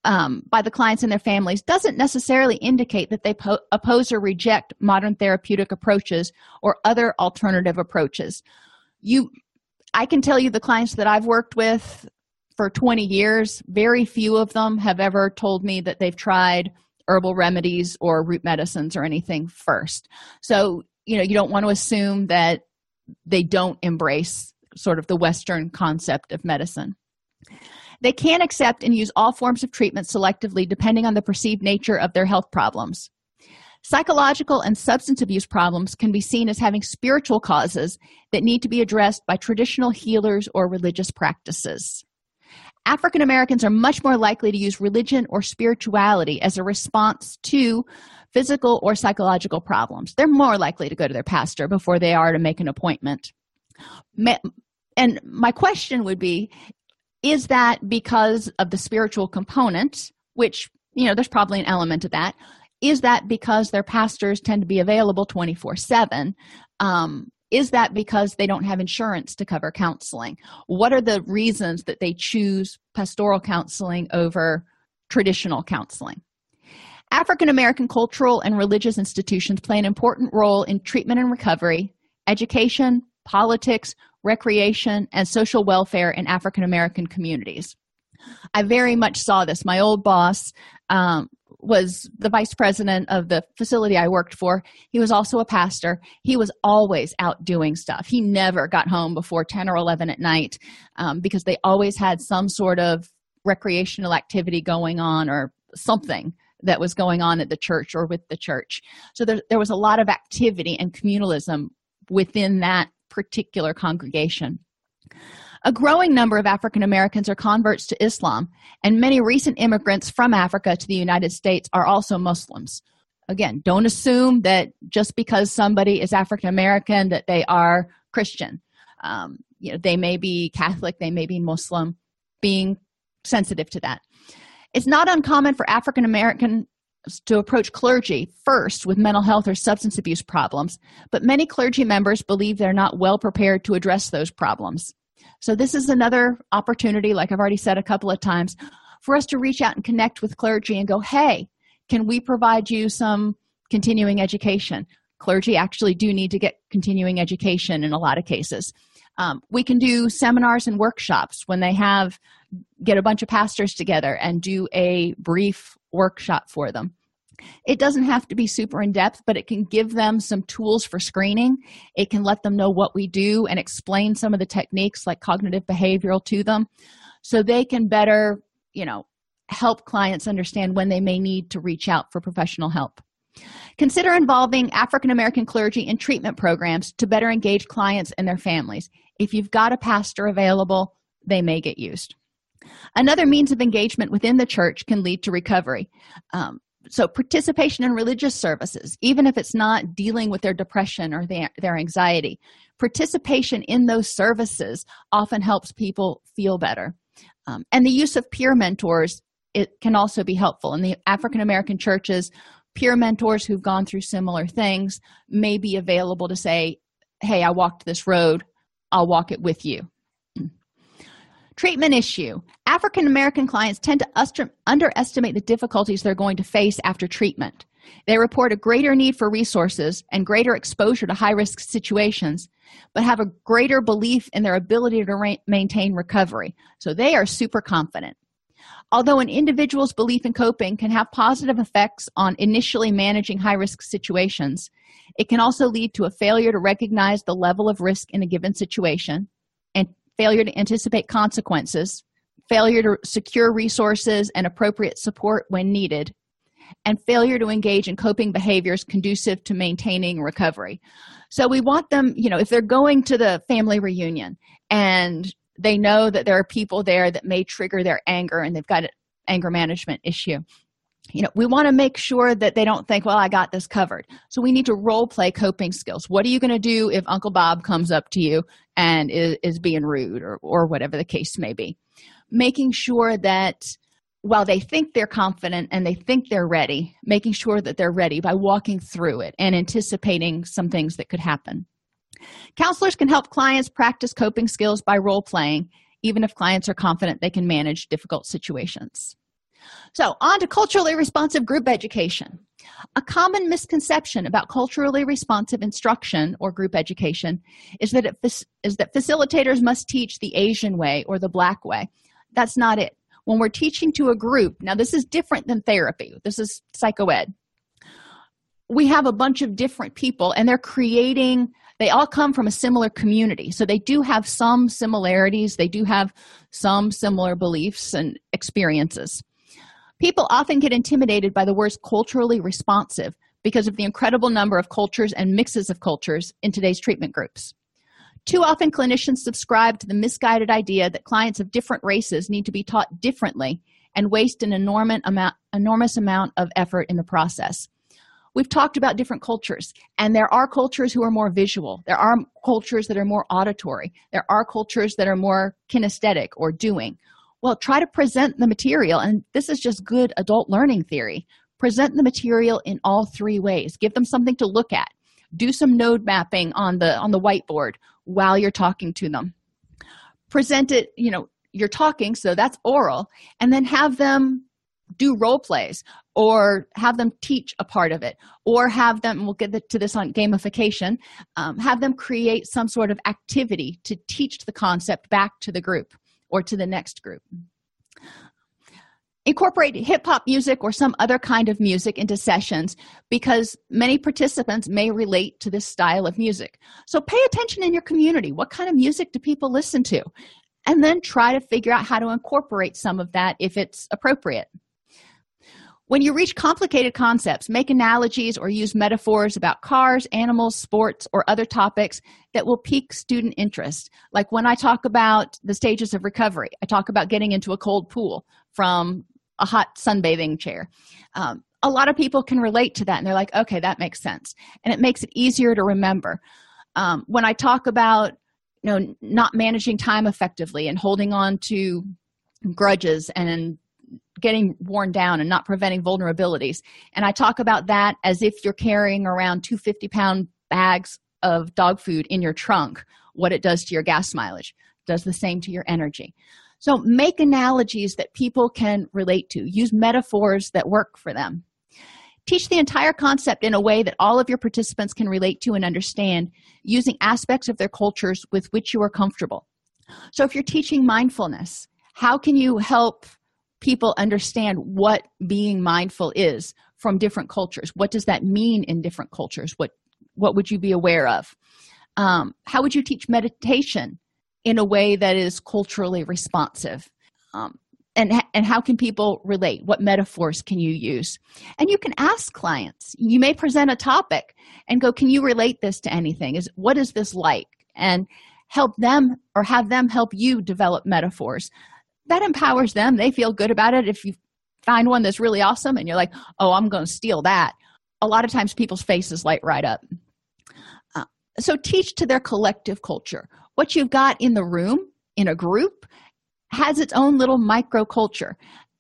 um, by the clients and their families doesn't necessarily indicate that they po- oppose or reject modern therapeutic approaches or other alternative approaches. You, I can tell you the clients that I've worked with for twenty years, very few of them have ever told me that they've tried herbal remedies or root medicines or anything first. So, you know, you don't want to assume that they don't embrace sort of the Western concept of medicine. They can accept and use all forms of treatment selectively depending on the perceived nature of their health problems. Psychological and substance abuse problems can be seen as having spiritual causes that need to be addressed by traditional healers or religious practices. African Americans are much more likely to use religion or spirituality as a response to physical or psychological problems. They're more likely to go to their pastor before they are to make an appointment. And my question would be, is that because of the spiritual component, which, you know, there's probably an element of that. Is that because their pastors tend to be available twenty-four seven? Um, Is that because they don't have insurance to cover counseling? What are the reasons that they choose pastoral counseling over traditional counseling? African American cultural and religious institutions play an important role in treatment and recovery, education, politics, recreation, and social welfare in African American communities. I very much saw this. My old boss um, was the vice president of the facility I worked for. He was also a pastor. He was always out doing stuff. He never got home before ten or eleven at night um, because they always had some sort of recreational activity going on or something that was going on at the church or with the church. So there, there was a lot of activity and communalism within that particular congregation. A growing number of African Americans are converts to Islam, and many recent immigrants from Africa to the United States are also Muslims. Again, don't assume that just because somebody is African American that they are Christian. Um, you know, they may be Catholic, they may be Muslim, being sensitive to that. It's not uncommon for African American to approach clergy first with mental health or substance abuse problems, but many clergy members believe they're not well prepared to address those problems. So this is another opportunity, like I've already said a couple of times, for us to reach out and connect with clergy and go, hey, can we provide you some continuing education? Clergy actually do need to get continuing education in a lot of cases. Um, we can do seminars and workshops when they have, get a bunch of pastors together and do a brief workshop for them. It doesn't have to be super in-depth, but it can give them some tools for screening. It can let them know what we do and explain some of the techniques like cognitive behavioral to them so they can better, you know, help clients understand when they may need to reach out for professional help. Consider involving African American clergy in treatment programs to better engage clients and their families. If you've got a pastor available, they may get used. Another means of engagement within the church can lead to recovery. Um, so participation in religious services, even if it's not dealing with their depression or their, their anxiety, participation in those services often helps people feel better. Um, and the use of peer mentors, it can also be helpful. In the African American churches, peer mentors who've gone through similar things may be available to say, hey, I walked this road, I'll walk it with you. Treatment issue. African American clients tend to underestimate the difficulties they're going to face after treatment. They report a greater need for resources and greater exposure to high-risk situations, but have a greater belief in their ability to re- maintain recovery. So they are super confident. Although an individual's belief in coping can have positive effects on initially managing high-risk situations, it can also lead to a failure to recognize the level of risk in a given situation, and failure to anticipate consequences, failure to secure resources and appropriate support when needed, and failure to engage in coping behaviors conducive to maintaining recovery. So we want them, you know, if they're going to the family reunion and they know that there are people there that may trigger their anger and they've got an anger management issue, you know, we want to make sure that they don't think, well, I got this covered. So we need to role play coping skills. What are you going to do if Uncle Bob comes up to you and is, is being rude or, or whatever the case may be? Making sure that while they think they're confident and they think they're ready, making sure that they're ready by walking through it and anticipating some things that could happen. Counselors can help clients practice coping skills by role-playing, even if clients are confident they can manage difficult situations. So, on to culturally responsive group education. A common misconception about culturally responsive instruction or group education is that, it, is that facilitators must teach the Asian way or the Black way. That's not it. When we're teaching to a group, now this is different than therapy. This is psychoed. We have a bunch of different people and they're creating... They all come from a similar community, so they do have some similarities. They do have some similar beliefs and experiences. People often get intimidated by the words culturally responsive because of the incredible number of cultures and mixes of cultures in today's treatment groups. Too often, clinicians subscribe to the misguided idea that clients of different races need to be taught differently and waste an enormous amount, enormous amount of effort in the process. We've talked about different cultures, and there are cultures who are more visual. There are cultures that are more auditory. There are cultures that are more kinesthetic or doing. Well, try to present the material, and this is just good adult learning theory. Present the material in all three ways. Give them something to look at. Do some node mapping on the on the whiteboard while you're talking to them. Present it, you know, you're talking, so that's oral, and then have them do role plays or have them teach a part of it or have them, we'll get to this on gamification, um, have them create some sort of activity to teach the concept back to the group or to the next group. Incorporate hip-hop music or some other kind of music into sessions because many participants may relate to this style of music. So pay attention in your community. What kind of music do people listen to? And then try to figure out how to incorporate some of that if it's appropriate. When you reach complicated concepts, make analogies or use metaphors about cars, animals, sports, or other topics that will pique student interest. Like when I talk about the stages of recovery, I talk about getting into a cold pool from a hot sunbathing chair. Um, a lot of people can relate to that, and they're like, okay, that makes sense. And it makes it easier to remember. Um, when I talk about you know, not managing time effectively and holding on to grudges and getting worn down and not preventing vulnerabilities. And I talk about that as if you're carrying around two fifty-pound bags of dog food in your trunk, what it does to your gas mileage, does the same to your energy. So make analogies that people can relate to. Use metaphors that work for them. Teach the entire concept in a way that all of your participants can relate to and understand, using aspects of their cultures with which you are comfortable. So if you're teaching mindfulness, how can you help people understand what being mindful is from different cultures? What does that mean in different cultures? What what would you be aware of? Um, how would you teach meditation in a way that is culturally responsive? Um, and, and how can people relate? What metaphors can you use? And you can ask clients. You may present a topic and go, can you relate this to anything? Is what is this like? And help them or have them help you develop metaphors. That empowers them. They feel good about it. If you find one that's really awesome and you're like, oh, I'm going to steal that, a lot of times people's faces light right up. Uh, so teach to their collective culture. What you've got in the room, in a group, has its own little micro culture.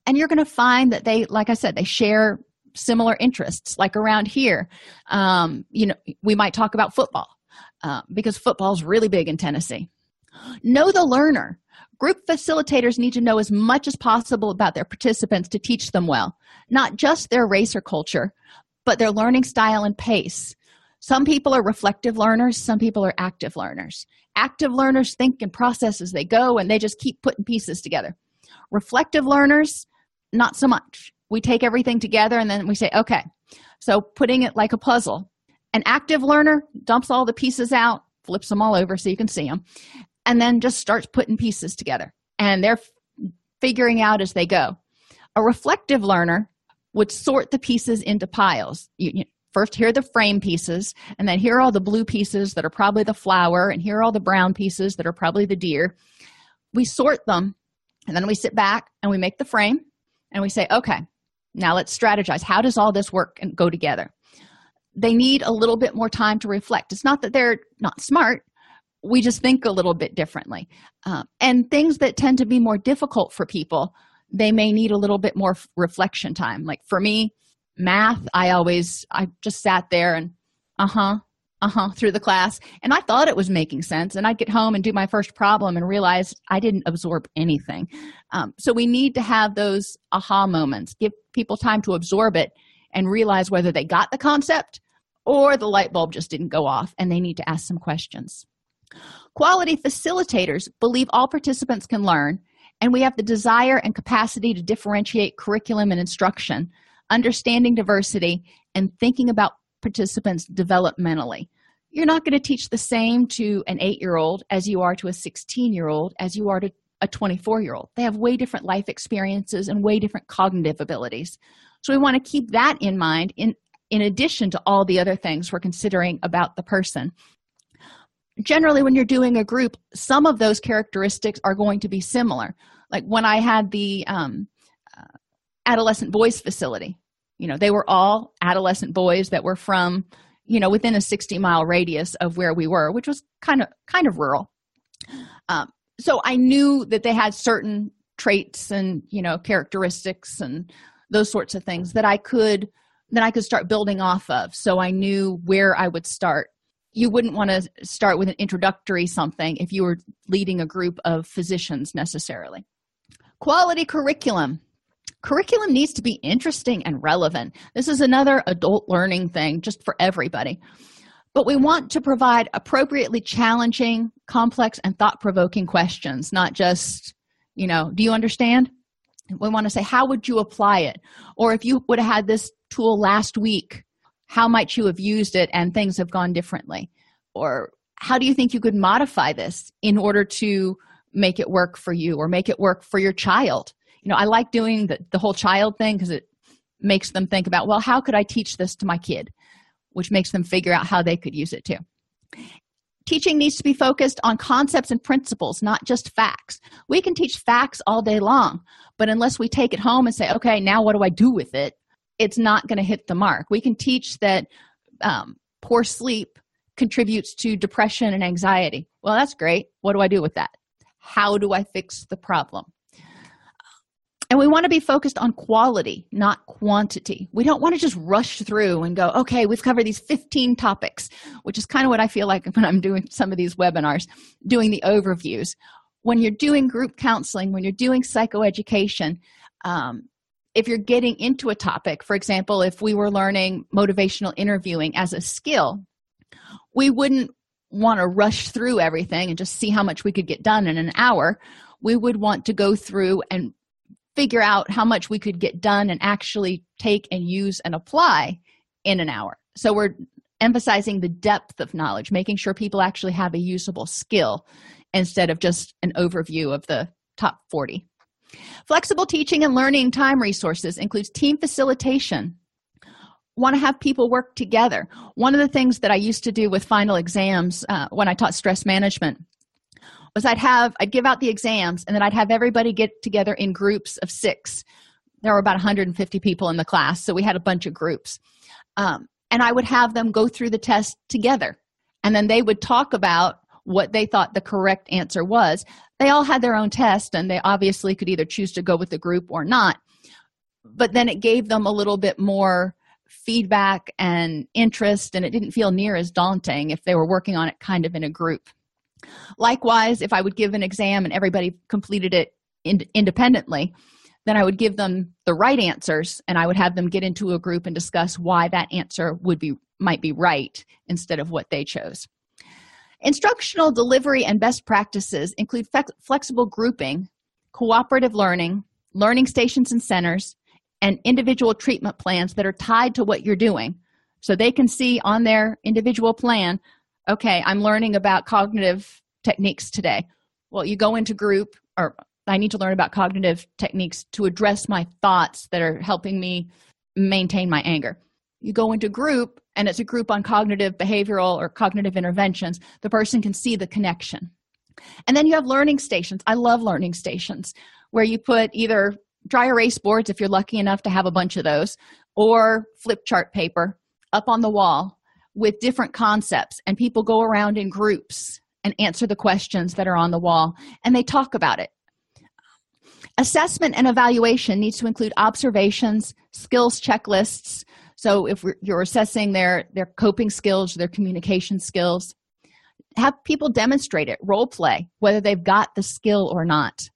And you're going to find that they, like I said, they share similar interests. Like around here, um, you know, we might talk about football uh, because football is really big in Tennessee. Know the learner. Group facilitators need to know as much as possible about their participants to teach them well, not just their race or culture, but their learning style and pace. Some people are reflective learners. Some people are active learners. Active learners think and process as they go, and they just keep putting pieces together. Reflective learners, not so much. We take everything together, and then we say, okay, so putting it like a puzzle. An active learner dumps all the pieces out, flips them all over so you can see them, and then just starts putting pieces together, and they're f- figuring out as they go. A reflective learner would sort the pieces into piles. You, you, first, here are the frame pieces, and then here are all the blue pieces that are probably the flower, and here are all the brown pieces that are probably the deer. We sort them, and then we sit back, and we make the frame, and we say, okay, now let's strategize. How does all this work and go together? They need a little bit more time to reflect. It's not that they're not smart. We just think a little bit differently. Um, and things that tend to be more difficult for people, they may need a little bit more f- reflection time. Like for me, math, I always, I just sat there and uh-huh, uh-huh through the class. And I thought it was making sense. And I'd get home and do my first problem and realize I didn't absorb anything. Um, so we need to have those aha moments. Give people time to absorb it and realize whether they got the concept or the light bulb just didn't go off and they need to ask some questions. Quality facilitators believe all participants can learn, and we have the desire and capacity to differentiate curriculum and instruction, understanding diversity, and thinking about participants developmentally. You're not going to teach the same to an eight-year-old as you are to a sixteen-year-old as you are to a twenty-four-year-old. They have way different life experiences and way different cognitive abilities. So we want to keep that in mind in, in addition to all the other things we're considering about the person. Generally, when you're doing a group, some of those characteristics are going to be similar. Like when I had the um, uh, adolescent boys facility, you know, they were all adolescent boys that were from, you know, within a sixty-mile radius of where we were, which was kind of kind of rural. Um, so I knew that they had certain traits and, you know, characteristics and those sorts of things that I could that I could start building off of. So I knew where I would start. You wouldn't want to start with an introductory something if you were leading a group of physicians necessarily. Quality curriculum. Curriculum needs to be interesting and relevant. This is another adult learning thing just for everybody. But we want to provide appropriately challenging, complex, and thought-provoking questions, not just, you know, do you understand? We want to say, how would you apply it? Or if you would have had this tool last week, how might you have used it and things have gone differently? Or how do you think you could modify this in order to make it work for you or make it work for your child? You know, I like doing the, the whole child thing because it makes them think about, well, how could I teach this to my kid? Which makes them figure out how they could use it too. Teaching needs to be focused on concepts and principles, not just facts. We can teach facts all day long, but unless we take it home and say, okay, now what do I do with it? It's not going to hit the mark. We can teach that um, poor sleep contributes to depression and anxiety. Well, that's great. What do I do with that? How do I fix the problem? And we want to be focused on quality, not quantity. We don't want to just rush through and go, okay, we've covered these fifteen topics, which is kind of what I feel like when I'm doing some of these webinars, doing the overviews. When you're doing group counseling, when you're doing psychoeducation, um, if you're getting into a topic, for example, if we were learning motivational interviewing as a skill, we wouldn't want to rush through everything and just see how much we could get done in an hour. We would want to go through and figure out how much we could get done and actually take and use and apply in an hour. So we're emphasizing the depth of knowledge, making sure people actually have a usable skill instead of just an overview of the top forty. Flexible teaching and learning time resources includes team facilitation. Want to have people work together. One of the things that I used to do with final exams uh, when I taught stress management was I'd have, I'd give out the exams and then I'd have everybody get together in groups of six. There were about one hundred fifty people in the class, so we had a bunch of groups. Um, and I would have them go through the test together. And then they would talk about what they thought the correct answer was. They all had their own test, and they obviously could either choose to go with the group or not. But then it gave them a little bit more feedback and interest, and it didn't feel near as daunting if they were working on it kind of in a group. Likewise, if I would give an exam and everybody completed it in- independently, then I would give them the right answers, and I would have them get into a group and discuss why that answer would be might be right instead of what they chose. Instructional delivery and best practices include flex- flexible grouping, cooperative learning, learning stations and centers, and individual treatment plans that are tied to what you're doing. So they can see on their individual plan, okay, I'm learning about cognitive techniques today. Well, you go into group, or I need to learn about cognitive techniques to address my thoughts that are helping me maintain my anger. You go into group, and it's a group on cognitive behavioral or cognitive interventions. The person can see the connection. And then you have learning stations. I love learning stations, where you put either dry erase boards, if you're lucky enough to have a bunch of those, or flip chart paper up on the wall with different concepts, and people go around in groups and answer the questions that are on the wall, and they talk about it. Assessment and evaluation needs to include observations, skills checklists. So if we're, you're assessing their, their coping skills, their communication skills, have people demonstrate it, role play, whether they've got the skill or not.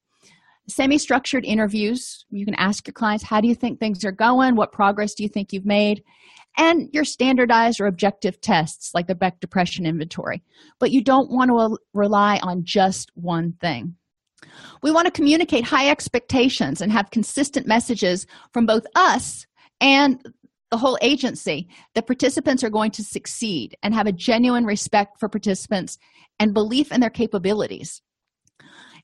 Semi-structured interviews. You can ask your clients, how do you think things are going? What progress do you think you've made? And your standardized or objective tests, like the Beck Depression Inventory. But you don't want to rely on just one thing. We want to communicate high expectations and have consistent messages from both us and the whole agency that participants are going to succeed, and have a genuine respect for participants and belief in their capabilities.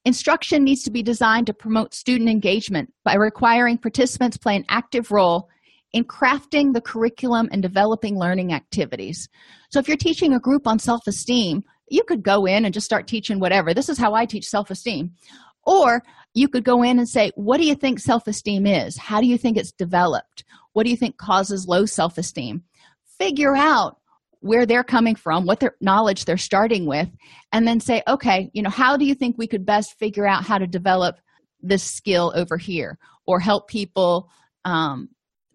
Instruction needs to be designed to promote student engagement by requiring participants play an active role in crafting the curriculum and developing learning activities. So if you're teaching a group on self-esteem, you could go in and just start teaching whatever. This is how I teach self-esteem. Or you could go in and say, what do you think self-esteem is? How do you think it's developed? What do you think causes low self-esteem? Figure out where they're coming from, what their knowledge they're starting with, and then say, okay, you know, how do you think we could best figure out how to develop this skill over here, or help people um,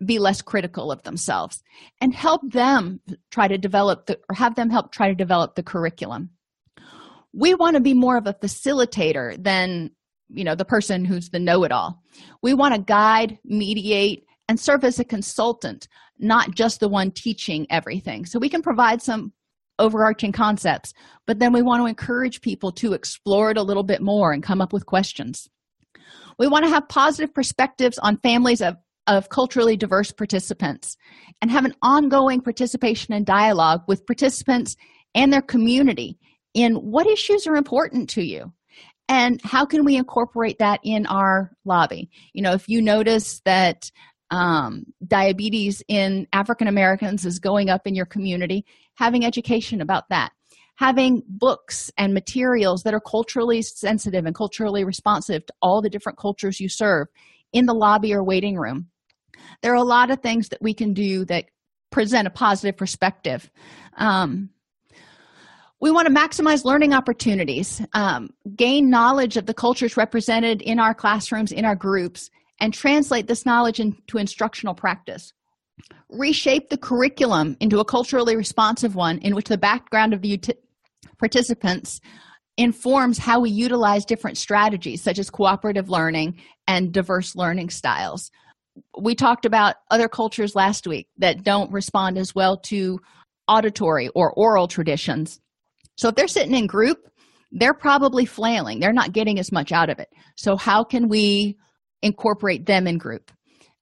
be less critical of themselves, and help them try to develop the, or have them help try to develop the curriculum. We want to be more of a facilitator than, you know, the person who's the know-it-all. We want to guide, mediate, and serve as a consultant, not just the one teaching everything. So we can provide some overarching concepts, but then we want to encourage people to explore it a little bit more and come up with questions. We want to have positive perspectives on families of, of culturally diverse participants, and have an ongoing participation and dialogue with participants and their community in what issues are important to you. And how can we incorporate that in our lobby? You know, if you notice that Um, diabetes in African Americans is going up in your community, having education about that, having books and materials that are culturally sensitive and culturally responsive to all the different cultures you serve in the lobby or waiting room. There are a lot of things that we can do that present a positive perspective. Um, we want to maximize learning opportunities, um, gain knowledge of the cultures represented in our classrooms, in our groups, and translate this knowledge into instructional practice. Reshape the curriculum into a culturally responsive one in which the background of the ut- participants informs how we utilize different strategies, such as cooperative learning and diverse learning styles. We talked about other cultures last week that don't respond as well to auditory or oral traditions. So if they're sitting in group, they're probably flailing. They're not getting as much out of it. So how can we incorporate them in group?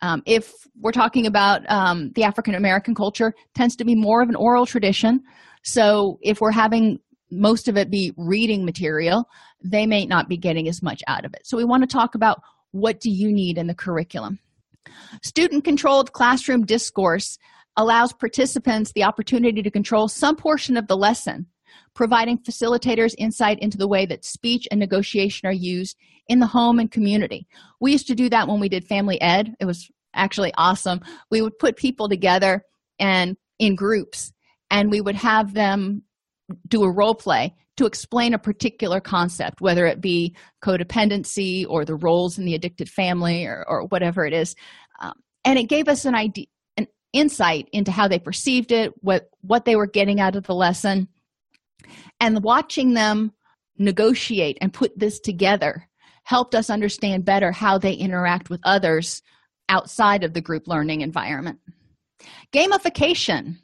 Um, if we're talking about um, the African American culture, tends to be more of an oral tradition. So if we're having most of it be reading material, they may not be getting as much out of it. So we want to talk about What do you need in the curriculum? Student-controlled classroom discourse allows participants the opportunity to control some portion of the lesson, providing facilitators insight into the way that speech and negotiation are used in the home and community. We used to do that when we did family ed. It was actually awesome. We would put people together and in groups, and we would have them do a role play to explain a particular concept, whether it be codependency or the roles in the addicted family or, or whatever it is. Um, and it gave us an idea, an insight into how they perceived it, what, what they were getting out of the lesson. And watching them negotiate and put this together helped us understand better how they interact with others outside of the group learning environment. Gamification.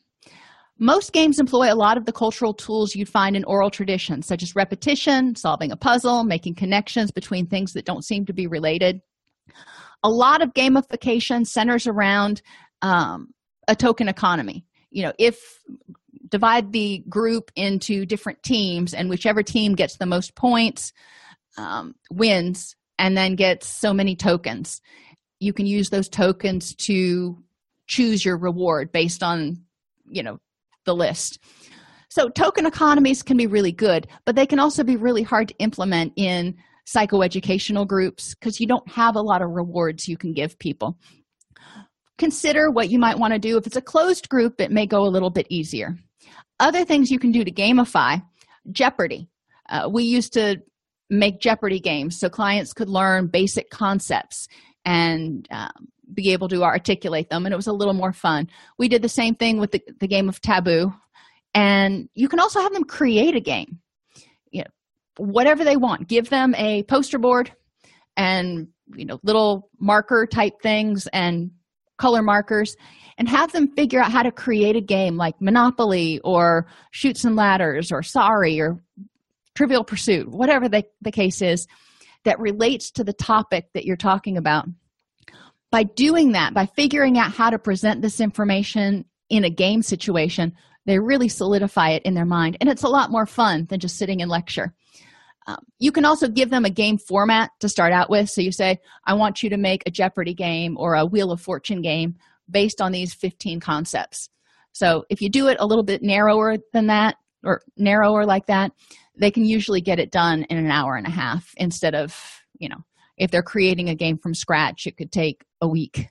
Most games employ a lot of the cultural tools you'd find in oral traditions, such as repetition, solving a puzzle, making connections between things that don't seem to be related. A lot of gamification centers around um, a token economy. You know, if divide the group into different teams, and whichever team gets the most points um, wins and then gets so many tokens. You can use those tokens to choose your reward based on, you know, the list. So token economies can be really good, but they can also be really hard to implement in psychoeducational groups because you don't have a lot of rewards you can give people. Consider what you might want to do. If it's a closed group, it may go a little bit easier. Other things you can do to gamify, Jeopardy. Uh, we used to make Jeopardy games so clients could learn basic concepts and um, be able to articulate them, and it was a little more fun. We did the same thing with the, the game of Taboo, and you can also have them create a game, you know, whatever they want. Give them a poster board and, you know, little marker type things and color markers, and have them figure out how to create a game like Monopoly or Chutes and Ladders or Sorry or Trivial Pursuit, whatever the, the case is, that relates to the topic that you're talking about. By doing that, by figuring out how to present this information in a game situation, they really solidify it in their mind. And it's a lot more fun than just sitting in lecture. Um, you can also give them a game format to start out with. So you say, I want you to make a Jeopardy game or a Wheel of Fortune game based on these fifteen concepts. So if you do it a little bit narrower than that, or narrower like that, they can usually get it done in an hour and a half instead of, you know, if they're creating a game from scratch, it could take a week.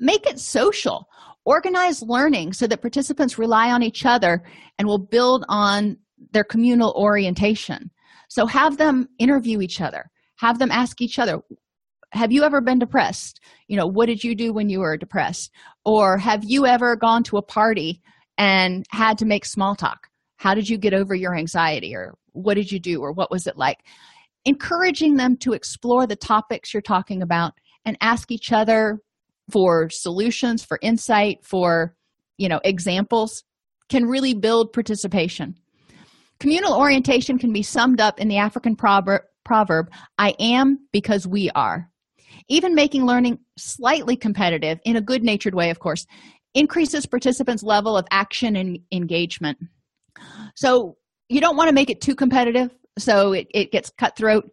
Make it social. Organize learning so that participants rely on each other and will build on their communal orientation. So have them interview each other. Have them ask each other, have you ever been depressed? You know, what did you do when you were depressed? Or have you ever gone to a party and had to make small talk? How did you get over your anxiety? Or what did you do? Or what was it like? Encouraging them to explore the topics you're talking about and ask each other for solutions, for insight, for, you know, examples can really build participation. Communal orientation can be summed up in the African proverb, proverb, I am because we are. Even making learning slightly competitive, in a good-natured way, of course, increases participants' level of action and engagement. So you don't want to make it too competitive, so it, it gets cutthroat,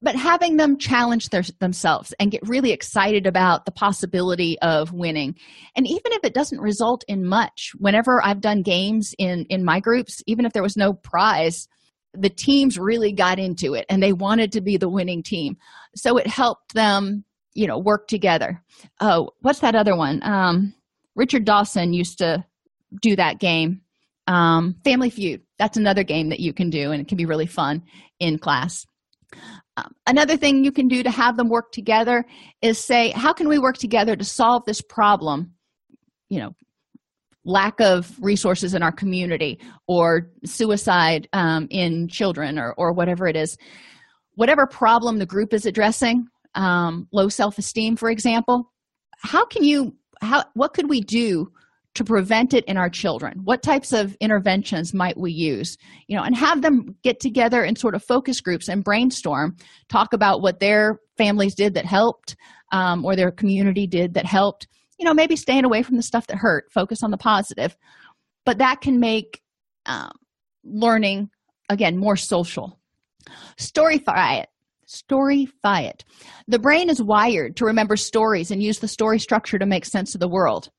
but having them challenge their, themselves and get really excited about the possibility of winning. And even if it doesn't result in much, whenever I've done games in, in my groups, even if there was no prize, the teams really got into it and they wanted to be the winning team. So it helped them, you know, work together. Oh, what's that other one? Um, Richard Dawson used to do that game. Um, Family Feud. That's another game that you can do, and it can be really fun in class. Um, another thing you can do to have them work together is say, how can we work together to solve this problem? You know, lack of resources in our community or suicide um, in children or, or whatever it is. Whatever problem the group is addressing, um, low self-esteem, for example, how can you, how, what could we do to prevent it in our children? What types of interventions might we use? You know, and have them get together in sort of focus groups and brainstorm, talk about what their families did that helped, um, or their community did that helped. You know, maybe staying away from the stuff that hurt, focus on the positive. But that can make um, learning, again, more social. Storify it. Storyfy it. The brain is wired to remember stories and use the story structure to make sense of the world.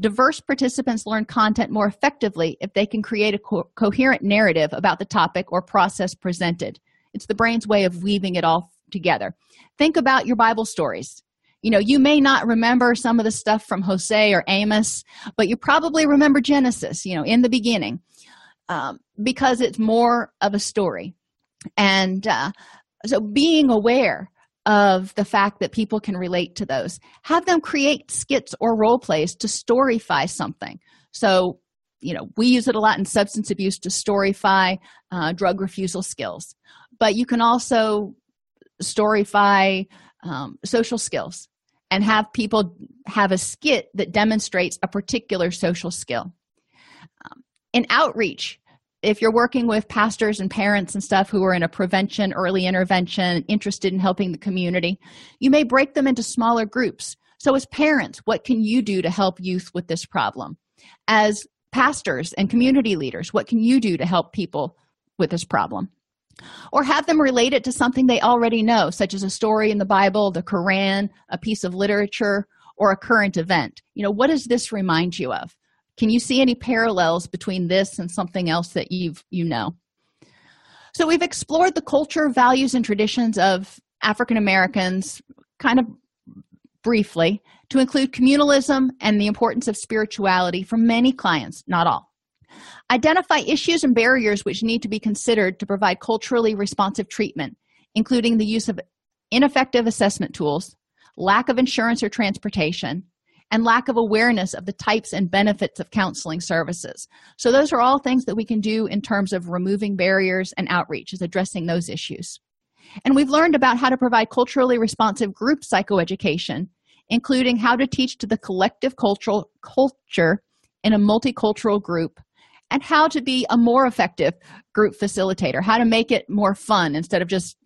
Diverse participants learn content more effectively if they can create a co- coherent narrative about the topic or process presented. It's the brain's way of weaving it all together. Think about your Bible stories. You know, you may not remember some of the stuff from Hosea or Amos, but you probably remember Genesis, you know, in the beginning, um, because it's more of a story. And uh, so being aware of the fact that people can relate to those. Have them create skits or role plays to storyfy something. So, you know, we use it a lot in substance abuse to storyfy uh, drug refusal skills. But you can also storyfy um, social skills. And have people have a skit that demonstrates a particular social skill. Um, in outreach, if you're working with pastors and parents and stuff who are in a prevention, early intervention, interested in helping the community, you may break them into smaller groups. So as parents, what can you do to help youth with this problem? As pastors and community leaders, what can you do to help people with this problem? Or have them relate it to something they already know, such as a story in the Bible, the Quran, a piece of literature, or a current event. You know, what does this remind you of? Can you see any parallels between this and something else that you've, you know? So we've explored the culture, values, and traditions of African Americans kind of briefly to include communalism and the importance of spirituality for many clients, not all. Identify issues and barriers which need to be considered to provide culturally responsive treatment, including the use of ineffective assessment tools, lack of insurance or transportation, and lack of awareness of the types and benefits of counseling services. So those are all things that we can do in terms of removing barriers and outreach, is addressing those issues. And we've learned about how to provide culturally responsive group psychoeducation, including how to teach to the collective cultural culture in a multicultural group, and how to be a more effective group facilitator, how to make it more fun instead of just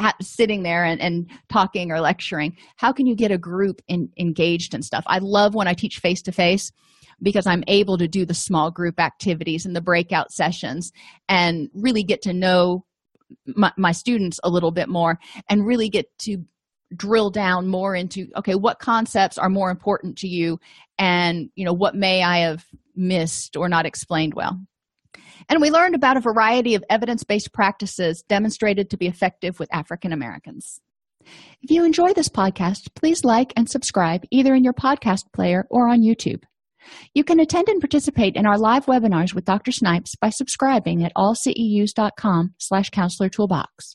ha- sitting there and, and talking or lecturing. How can you get a group in, engaged in stuff? I love when I teach face-to-face because I'm able to do the small group activities and the breakout sessions and really get to know my, my students a little bit more and really get to drill down more into, okay, what concepts are more important to you and, you know, what may I have missed or not explained well. And we learned about a variety of evidence-based practices demonstrated to be effective with African Americans. If you enjoy this podcast, please like and subscribe either in your podcast player or on YouTube. You can attend and participate in our live webinars with Doctor Snipes by subscribing at all c e u s dot com slash counselor toolbox.